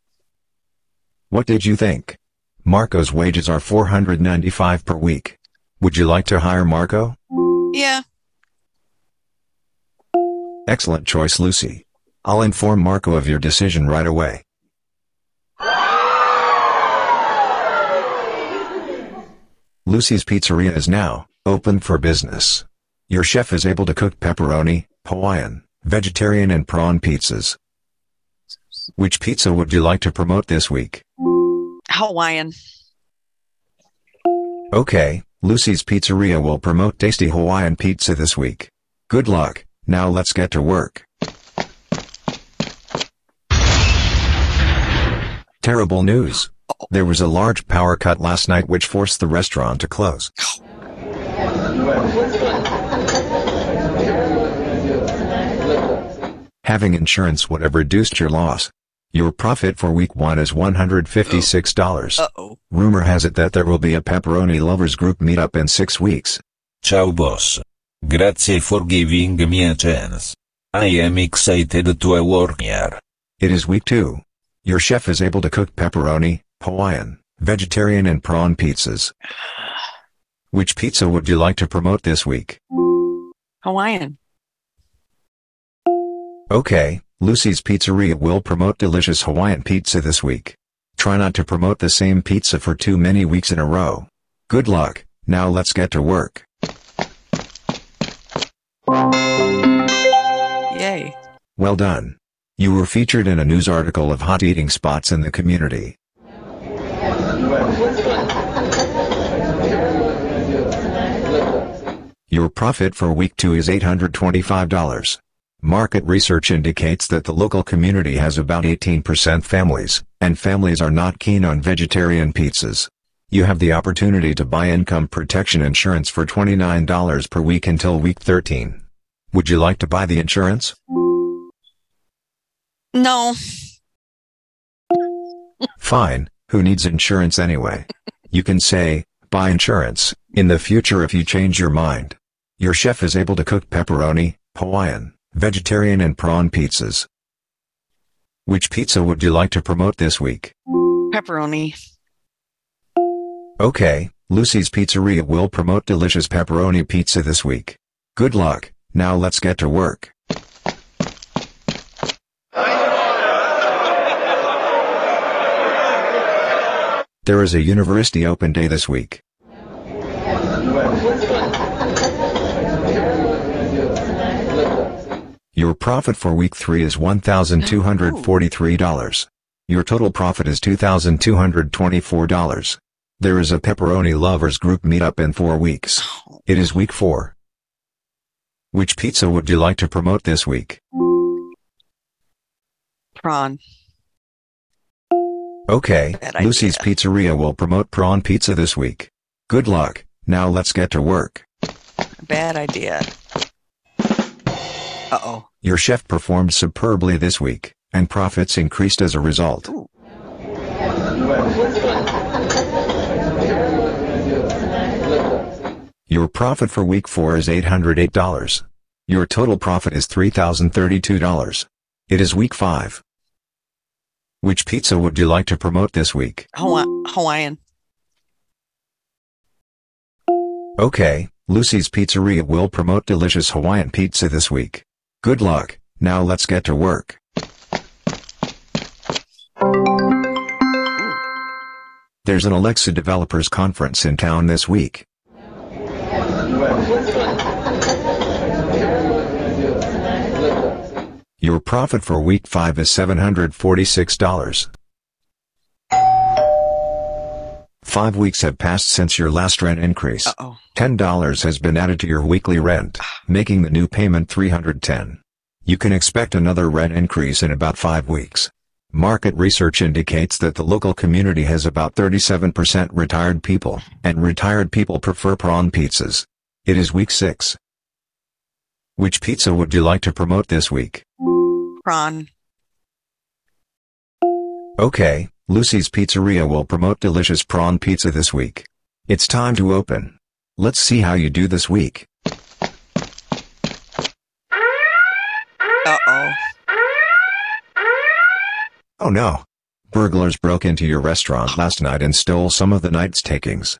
What did you think? Marco's wages are four hundred ninety-five dollars per week. Would you like to hire Marco? Yeah. Excellent choice, Lucy. I'll inform Marco of your decision right away. Lucy's Pizzeria is now open for business. Your chef is able to cook pepperoni, Hawaiian, vegetarian and prawn pizzas. Which pizza would you like to promote this week? Hawaiian. Okay, Lucy's Pizzeria will promote tasty Hawaiian pizza this week. Good luck. Now let's get to work. Terrible news. There was a large power cut last night which forced the restaurant to close. Having insurance would have reduced your loss. Your profit for week one is one hundred fifty-six dollars. Uh-oh. Rumor has it that there will be a pepperoni lovers group meetup in six weeks. Ciao, boss. Grazie for giving me a chance. I am excited to work here. It is week two. Your chef is able to cook pepperoni, Hawaiian, vegetarian and prawn pizzas. Which pizza would you like to promote this week? Hawaiian. Okay, Lucy's Pizzeria will promote delicious Hawaiian pizza this week. Try not to promote the same pizza for too many weeks in a row. Good luck. Now let's get to work. Yay. Well done. You were featured in a news article of hot eating spots in the community. Your profit for week two is eight hundred twenty-five dollars. Market research indicates that the local community has about eighteen percent families, and families are not keen on vegetarian pizzas. You have the opportunity to buy income protection insurance for twenty-nine dollars per week until week thirteen. Would you like to buy the insurance? No. Fine, who needs insurance anyway? You can say, buy insurance, in the future if you change your mind. Your chef is able to cook pepperoni, Hawaiian, vegetarian and prawn pizzas. Which pizza would you like to promote this week? Pepperoni. Okay, Lucy's Pizzeria will promote delicious pepperoni pizza this week. Good luck, now let's get to work. There is a university open day this week. Your profit for week three is one thousand two hundred forty-three dollars. Your total profit is two thousand two hundred twenty-four dollars. There is a pepperoni lovers group meetup in four weeks. It is week four. Which pizza would you like to promote this week? Prawn. Okay, Lucy's Pizzeria will promote prawn pizza this week. Good luck. Now let's get to work. Bad idea. Uh-oh. Your chef performed superbly this week, and profits increased as a result. Ooh. Your profit for week four is eight hundred eight dollars. Your total profit is three thousand thirty-two dollars. It is week five. Which pizza would you like to promote this week? Hawaiian. Okay, Lucy's Pizzeria will promote delicious Hawaiian pizza this week. Good luck, now let's get to work. There's an Alexa developers conference in town this week. Your profit for week five is seven hundred forty-six dollars. Five weeks have passed since your last rent increase. Uh-oh. ten dollars has been added to your weekly rent, making the new payment three hundred ten dollars. You can expect another rent increase in about five weeks. Market research indicates that the local community has about thirty-seven percent retired people, and retired people prefer prawn pizzas. It is week six. Which pizza would you like to promote this week? Prawn. Okay. Lucy's Pizzeria will promote delicious prawn pizza this week. It's time to open. Let's see how you do this week. Uh-oh. Oh no. Burglars broke into your restaurant last night and stole some of the night's takings.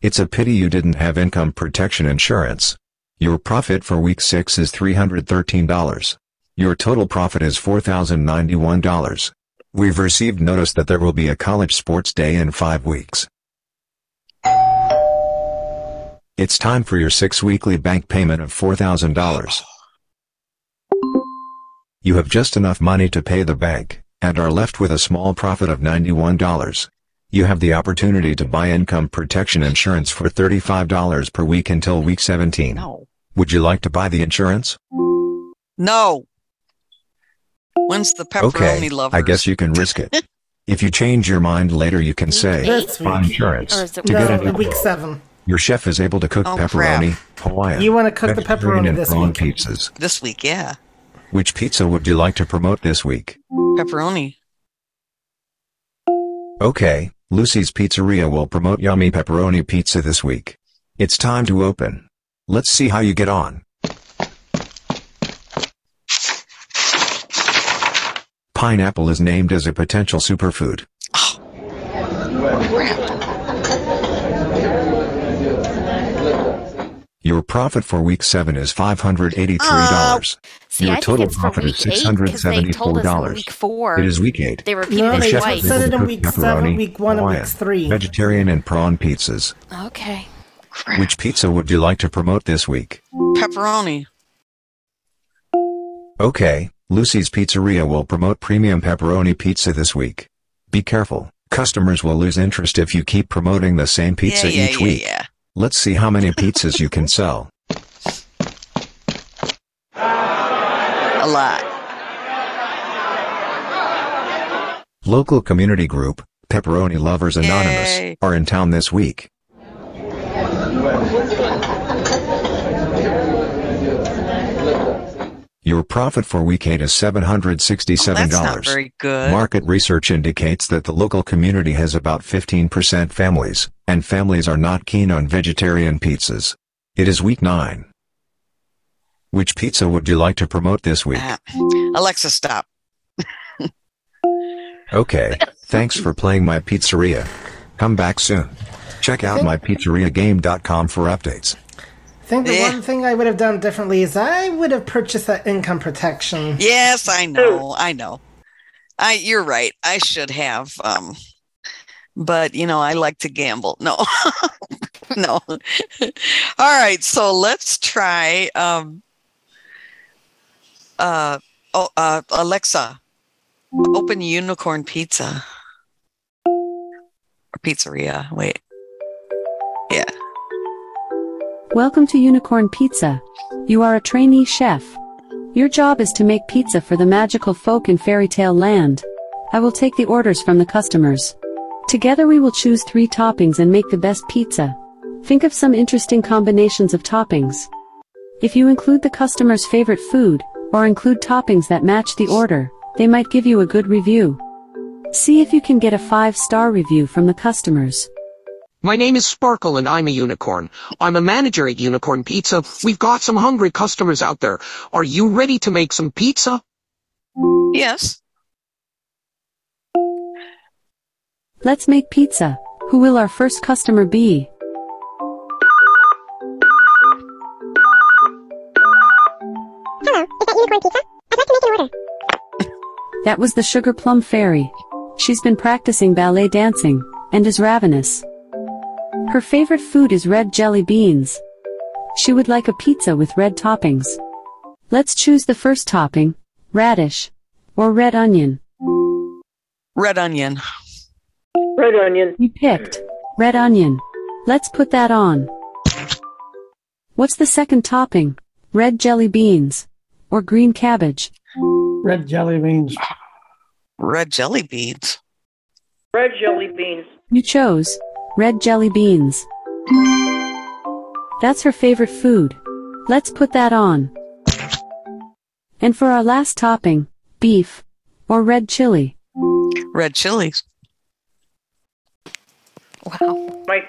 It's a pity you didn't have income protection insurance. Your profit for week six is three hundred thirteen dollars. Your total profit is four thousand ninety-one dollars. We've received notice that there will be a college sports day in five weeks. It's time for your sixth weekly bank payment of four thousand dollars. You have just enough money to pay the bank, and are left with a small profit of ninety-one dollars. You have the opportunity to buy income protection insurance for thirty-five dollars per week until week seventeen. No. Would you like to buy the insurance? No. When's the pepperoni okay, lovers? I guess you can risk it. If you change your mind later, you can say, buy insurance. Or is it to no, get it week seven. Your chef is able to cook oh, pepperoni, crap. Hawaiian. You want to cook the pepperoni this week? Pizzas. This week, yeah. Which pizza would you like to promote this week? Pepperoni. Okay. Lucy's Pizzeria will promote yummy pepperoni pizza this week. It's time to open. Let's see how you get on. Pineapple is named as a potential superfood. Oh. Crap. Your profit for week seven is five hundred eighty-three dollars. Uh, see, Your I total profit is six hundred seventy-four dollars. Week four. It is week eight. They repeated no, they twice. Said it in week seven, week one, and week three. Vegetarian and prawn pizzas. Okay. Crap. Which pizza would you like to promote this week? Pepperoni. Okay. Lucy's Pizzeria will promote premium pepperoni pizza this week. Be careful. Customers will lose interest if you keep promoting the same pizza yeah, yeah, each yeah, week. Yeah. Let's see how many pizzas you can sell. A lot. Local community group, Pepperoni Lovers Anonymous, Yay. Are in town this week. Your profit for week eight is seven hundred sixty-seven dollars. Oh, that's not very good. Market research indicates that the local community has about fifteen percent families, and families are not keen on vegetarian pizzas. It is week nine. Which pizza would you like to promote this week? Uh, Alexa, stop. Okay, thanks for playing My Pizzeria. Come back soon. Check out my pizzeria game dot com for updates. I think the yeah. one thing I would have done differently is I would have purchased that income protection. Yes, I know. I know. I You're right. I should have. Um, but, you know, I like to gamble. No. No. All right. So let's try um, uh, oh, uh, Alexa, open Unicorn Pizza. Or Pizzeria. Wait. Yeah. Welcome to Unicorn Pizza. You are a trainee chef. Your job is to make pizza for the magical folk in fairy tale land. I will take the orders from the customers. Together we will choose three toppings and make the best pizza. Think of some interesting combinations of toppings. If you include the customer's favorite food, or include toppings that match the order, they might give you a good review. See if you can get a five-star review from the customers. My name is Sparkle and I'm a unicorn. I'm a manager at Unicorn Pizza. We've got some hungry customers out there. Are you ready to make some pizza? Yes. Let's make pizza. Who will our first customer be? Hello, is that Unicorn Pizza? I'd like to make an order. That was the Sugar Plum Fairy. She's been practicing ballet dancing, and is ravenous. Her favorite food is red jelly beans. She would like a pizza with red toppings. Let's choose the first topping, radish, or red onion. Red onion. Red onion. You picked red onion. Let's put that on. What's the second topping? Red jelly beans or green cabbage? Red jelly beans. Red jelly beans. Red jelly beans. You chose red jelly beans. That's her favorite food. Let's put that on. And for our last topping, beef or red chili? Red chilies. Wow. Mike.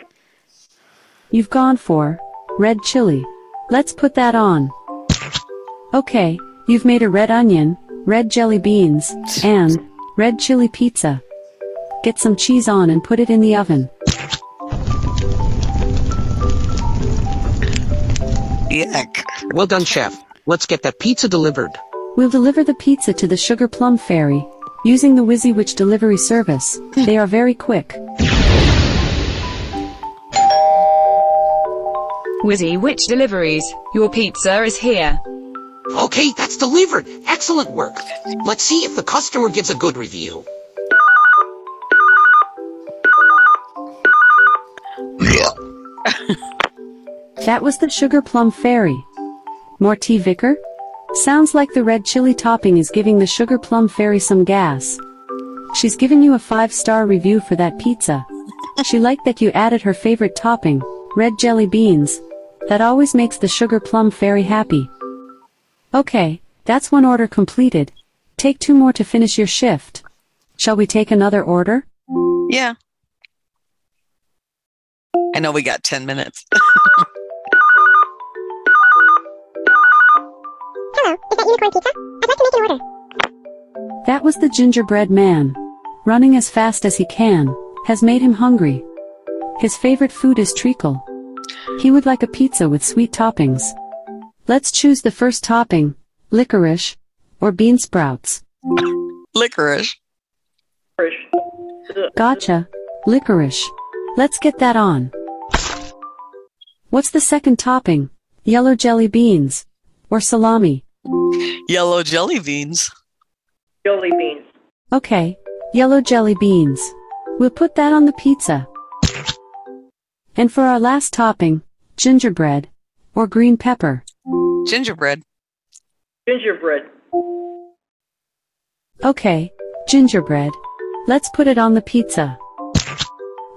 You've gone for red chili. Let's put that on. Okay, you've made a red onion, red jelly beans, and red chili pizza. Get some cheese on and put it in the oven. Yuck. Well done, chef. Let's get that pizza delivered. We'll deliver the pizza to the Sugar Plum Fairy using the WYSIWYG delivery service. They are very quick. WYSIWYG deliveries, your pizza is here. Okay, that's delivered. Excellent work. Let's see if the customer gives a good review. That was the Sugar Plum Fairy. More tea, Vicar? Sounds like the red chili topping is giving the Sugar Plum Fairy some gas. She's given you a five-star review for that pizza. She liked that you added her favorite topping, red jelly beans. That always makes the Sugar Plum Fairy happy. Okay, that's one order completed. Take two more to finish your shift. Shall we take another order? Yeah. I know we got ten minutes. Hello, is that Unicorn Pizza? I'd like to make an order. That was the gingerbread man. Running as fast as he can has made him hungry. His favorite food is treacle. He would like a pizza with sweet toppings. Let's choose the first topping, licorice, or bean sprouts. Licorice. Gotcha, licorice. Let's get that on. What's the second topping? Yellow jelly beans or salami? Yellow jelly beans. Jelly beans. Okay, yellow jelly beans. We'll put that on the pizza. And for our last topping, gingerbread or green pepper? Gingerbread. Gingerbread. Okay, gingerbread. Let's put it on the pizza.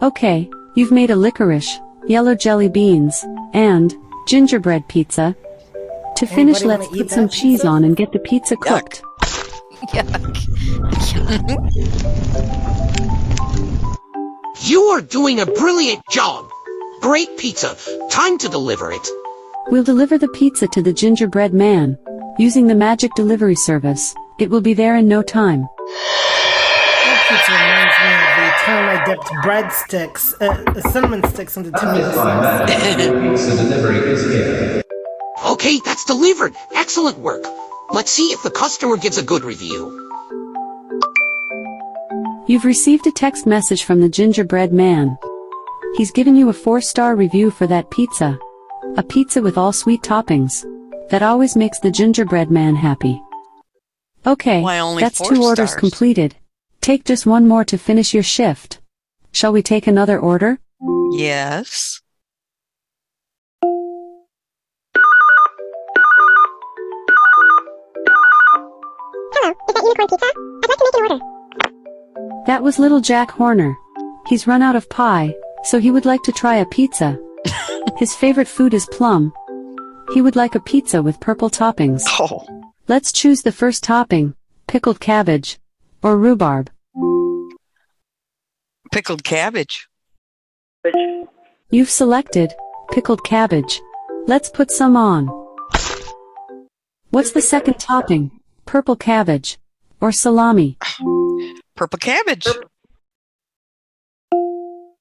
Okay, you've made a licorice, yellow jelly beans, and gingerbread pizza. To finish, let's put some cheese on and get the pizza cooked. Yuck. Yuck. You are doing a brilliant job. Great pizza. Time to deliver it. We'll deliver the pizza to the gingerbread man using the magic delivery service. It will be there in no time. That pizza reminds me of the time I dipped breadsticks, uh, cinnamon sticks into tomatoes. Pizza delivery is here. Okay, that's delivered. Excellent work. Let's see if the customer gives a good review. You've received a text message from the gingerbread man. He's given you a four-star review for that pizza. A pizza with all sweet toppings. That always makes the gingerbread man happy. Okay, that's two stars. Orders completed. Take just one more to finish your shift. Shall we take another order? Yes. Hello, is that Unicorn Pizza? I'd like to make an order. That was little Jack Horner. He's run out of pie, so he would like to try a pizza. His favorite food is plum. He would like a pizza with purple toppings. Oh. Let's choose the first topping, pickled cabbage or rhubarb. Pickled cabbage. You've selected pickled cabbage. Let's put some on. What's the second topping? Purple cabbage or salami? Purple cabbage.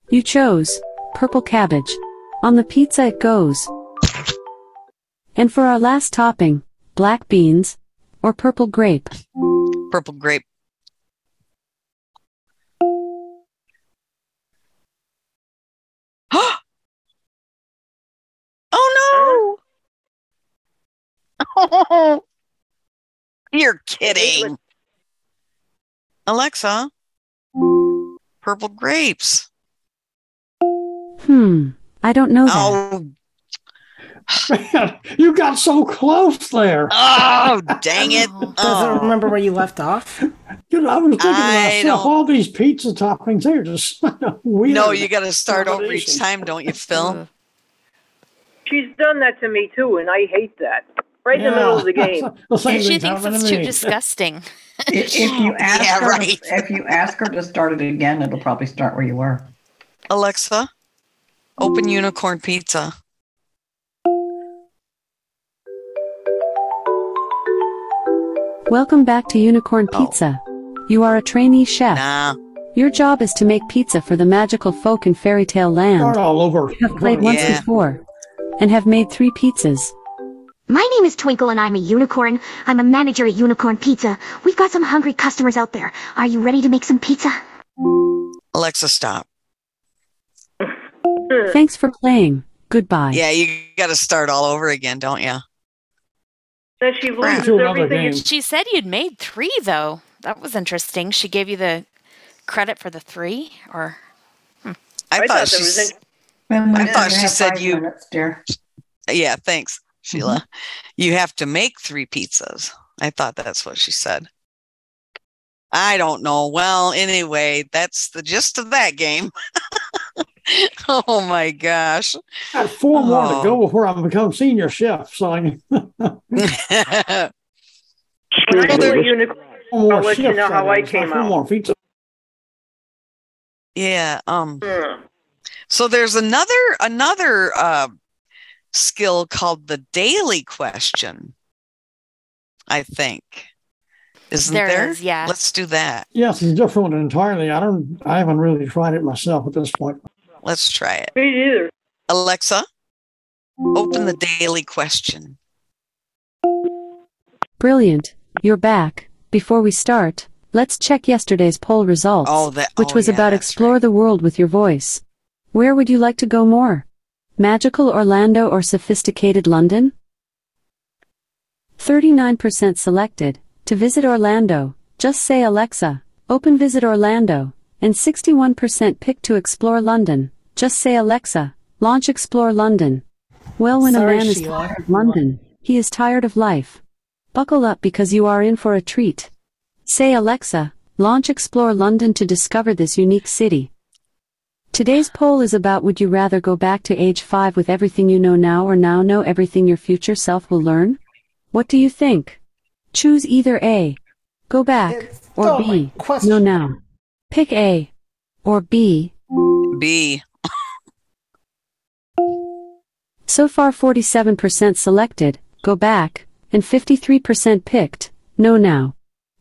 You chose purple cabbage. On the pizza it goes. And for our last topping, black beans or purple grape? Purple grape. No. You're kidding. Alexa, purple grapes. Hmm. I don't know that. Oh. Man, you got so close there. Oh, dang it. Oh. Doesn't remember where you left off. You know, I was thinking I myself, all these pizza toppings, they're just weird. No, you got to start over each time, don't you, Phil? She's done that to me, too, and I hate that. Right yeah. in the middle of the game. She thinks it's too disgusting. if, if, you ask yeah, her, right. if you ask her to start it again, it'll probably start where you were. Alexa, open Unicorn Pizza. Welcome back to Unicorn Pizza. Oh. You are a trainee chef. Nah. Your job is to make pizza for the magical folk in fairy tale land. Start all over. You have played yeah. once before and have made three pizzas. My name is Twinkle and I'm a unicorn. I'm a manager at Unicorn Pizza. We've got some hungry customers out there. Are you ready to make some pizza? Alexa, stop. Thanks for playing. Goodbye. Yeah, you got to start all over again, don't you? That she loses everything. She said you'd made three, though. That was interesting. She gave you the credit for the three, or hmm. I, I thought, thought she. Was in- I thought she said you. Minutes, dear. Yeah, thanks, Sheila. Mm-hmm. You have to make three pizzas. I thought that's what she said. I don't know. Well, anyway, that's the gist of that game. Oh my gosh! I had four more oh. to go before I become senior chef. So I. I'll let you know how I came out. Yeah. Um. Mm. So there's another another uh, skill called the daily question. I think. Isn't there? There? Is, yeah. Let's do that. Yes, it's a different one entirely. I don't. I haven't really tried it myself at this point. Let's try it. Me either. Alexa, open the daily question. Brilliant. You're back. Before we start, let's check yesterday's poll results, oh, that, which oh, was yeah, about explore right. the world with your voice. Where would you like to go more? Magical Orlando or sophisticated London? thirty-nine percent selected to visit Orlando. Just say Alexa, open Visit Orlando. And sixty-one percent picked to explore London. Just say Alexa, launch Explore London. Well, when Sorry, a man is Sheila. tired of London, he is tired of life. Buckle up because you are in for a treat. Say Alexa, launch Explore London to discover this unique city. Today's poll is about would you rather go back to age five with everything you know now or now know everything your future self will learn? What do you think? Choose either A, go back, or B, know now. Pick A or B. B. So far forty-seven percent selected, go back, and fifty-three percent picked, no now.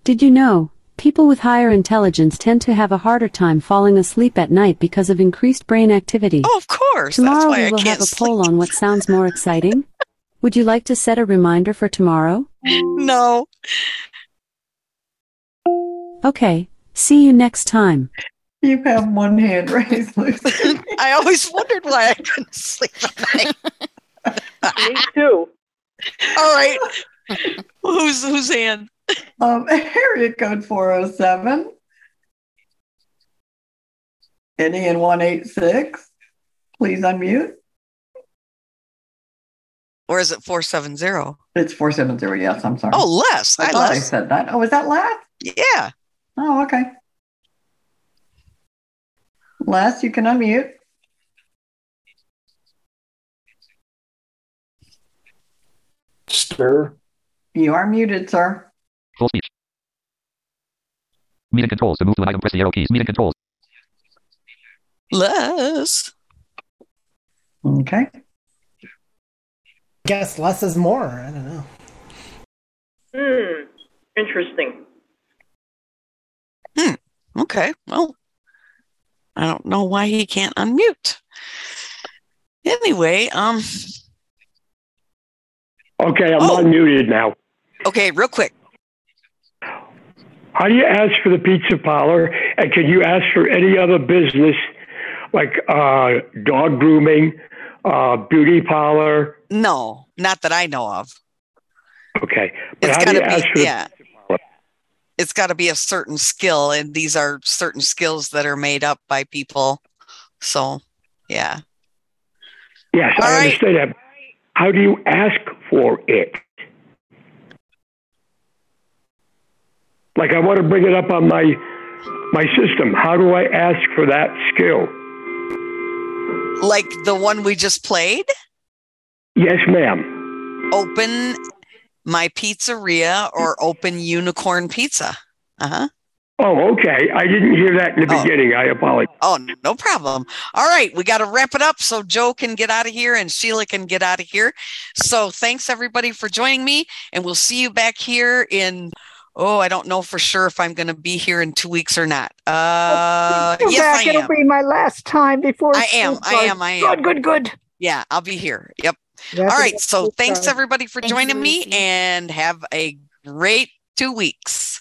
Did you know, people with higher intelligence tend to have a harder time falling asleep at night because of increased brain activity. Oh, of course. Tomorrow That's why we will I can't have a poll sleep. on what sounds more exciting. Would you like to set a reminder for tomorrow? No. Okay. See you next time. You have one hand raised, Lucy. I always wondered why I couldn't sleep at night. Me too. All right. Who's whose hand? Um, area code four oh seven. Indian one eight six. Please unmute. Or is it four seventy? It's four seventy, yes. I'm sorry. Oh, Les. I, I thought Les. I said that. Oh, is that Les? Yeah. Oh, okay. Les, you can unmute. Sir. You are muted, sir. Full speech. Meeting controls. To move to an item, press the arrow keys. Meeting controls. Les. Okay. Guess less is more. I don't know. Hmm. Interesting. Hmm. Okay. Well, I don't know why he can't unmute. Anyway, um. Okay, I'm oh. unmuted now. Okay, real quick. How do you ask for the pizza parlor? And can you ask for any other business like uh, dog grooming, uh, beauty parlor? No, not that I know of. Okay. But it's how do you be, ask for yeah. the- It's got to be a certain skill, and these are certain skills that are made up by people. So, yeah. Yes, All I right. understand that. How do you ask for it? Like, I want to bring it up on my my system. How do I ask for that skill? Like the one we just played? Yes, ma'am. Open My Pizzeria or open Unicorn Pizza. Uh-huh. Oh, okay. I didn't hear that in the oh. beginning. I apologize. Oh, no problem. All right. We got to wrap it up so Joe can get out of here and Sheila can get out of here. So thanks, everybody, for joining me. And we'll see you back here in... Oh, I don't know for sure if I'm going to be here in two weeks or not. Uh, yes, back. I am. It'll be my last time before. I am. I am. I am. Good, good, good. Yeah, I'll be here. Yep. All right. So thanks, everybody, for joining me, and have a great two weeks.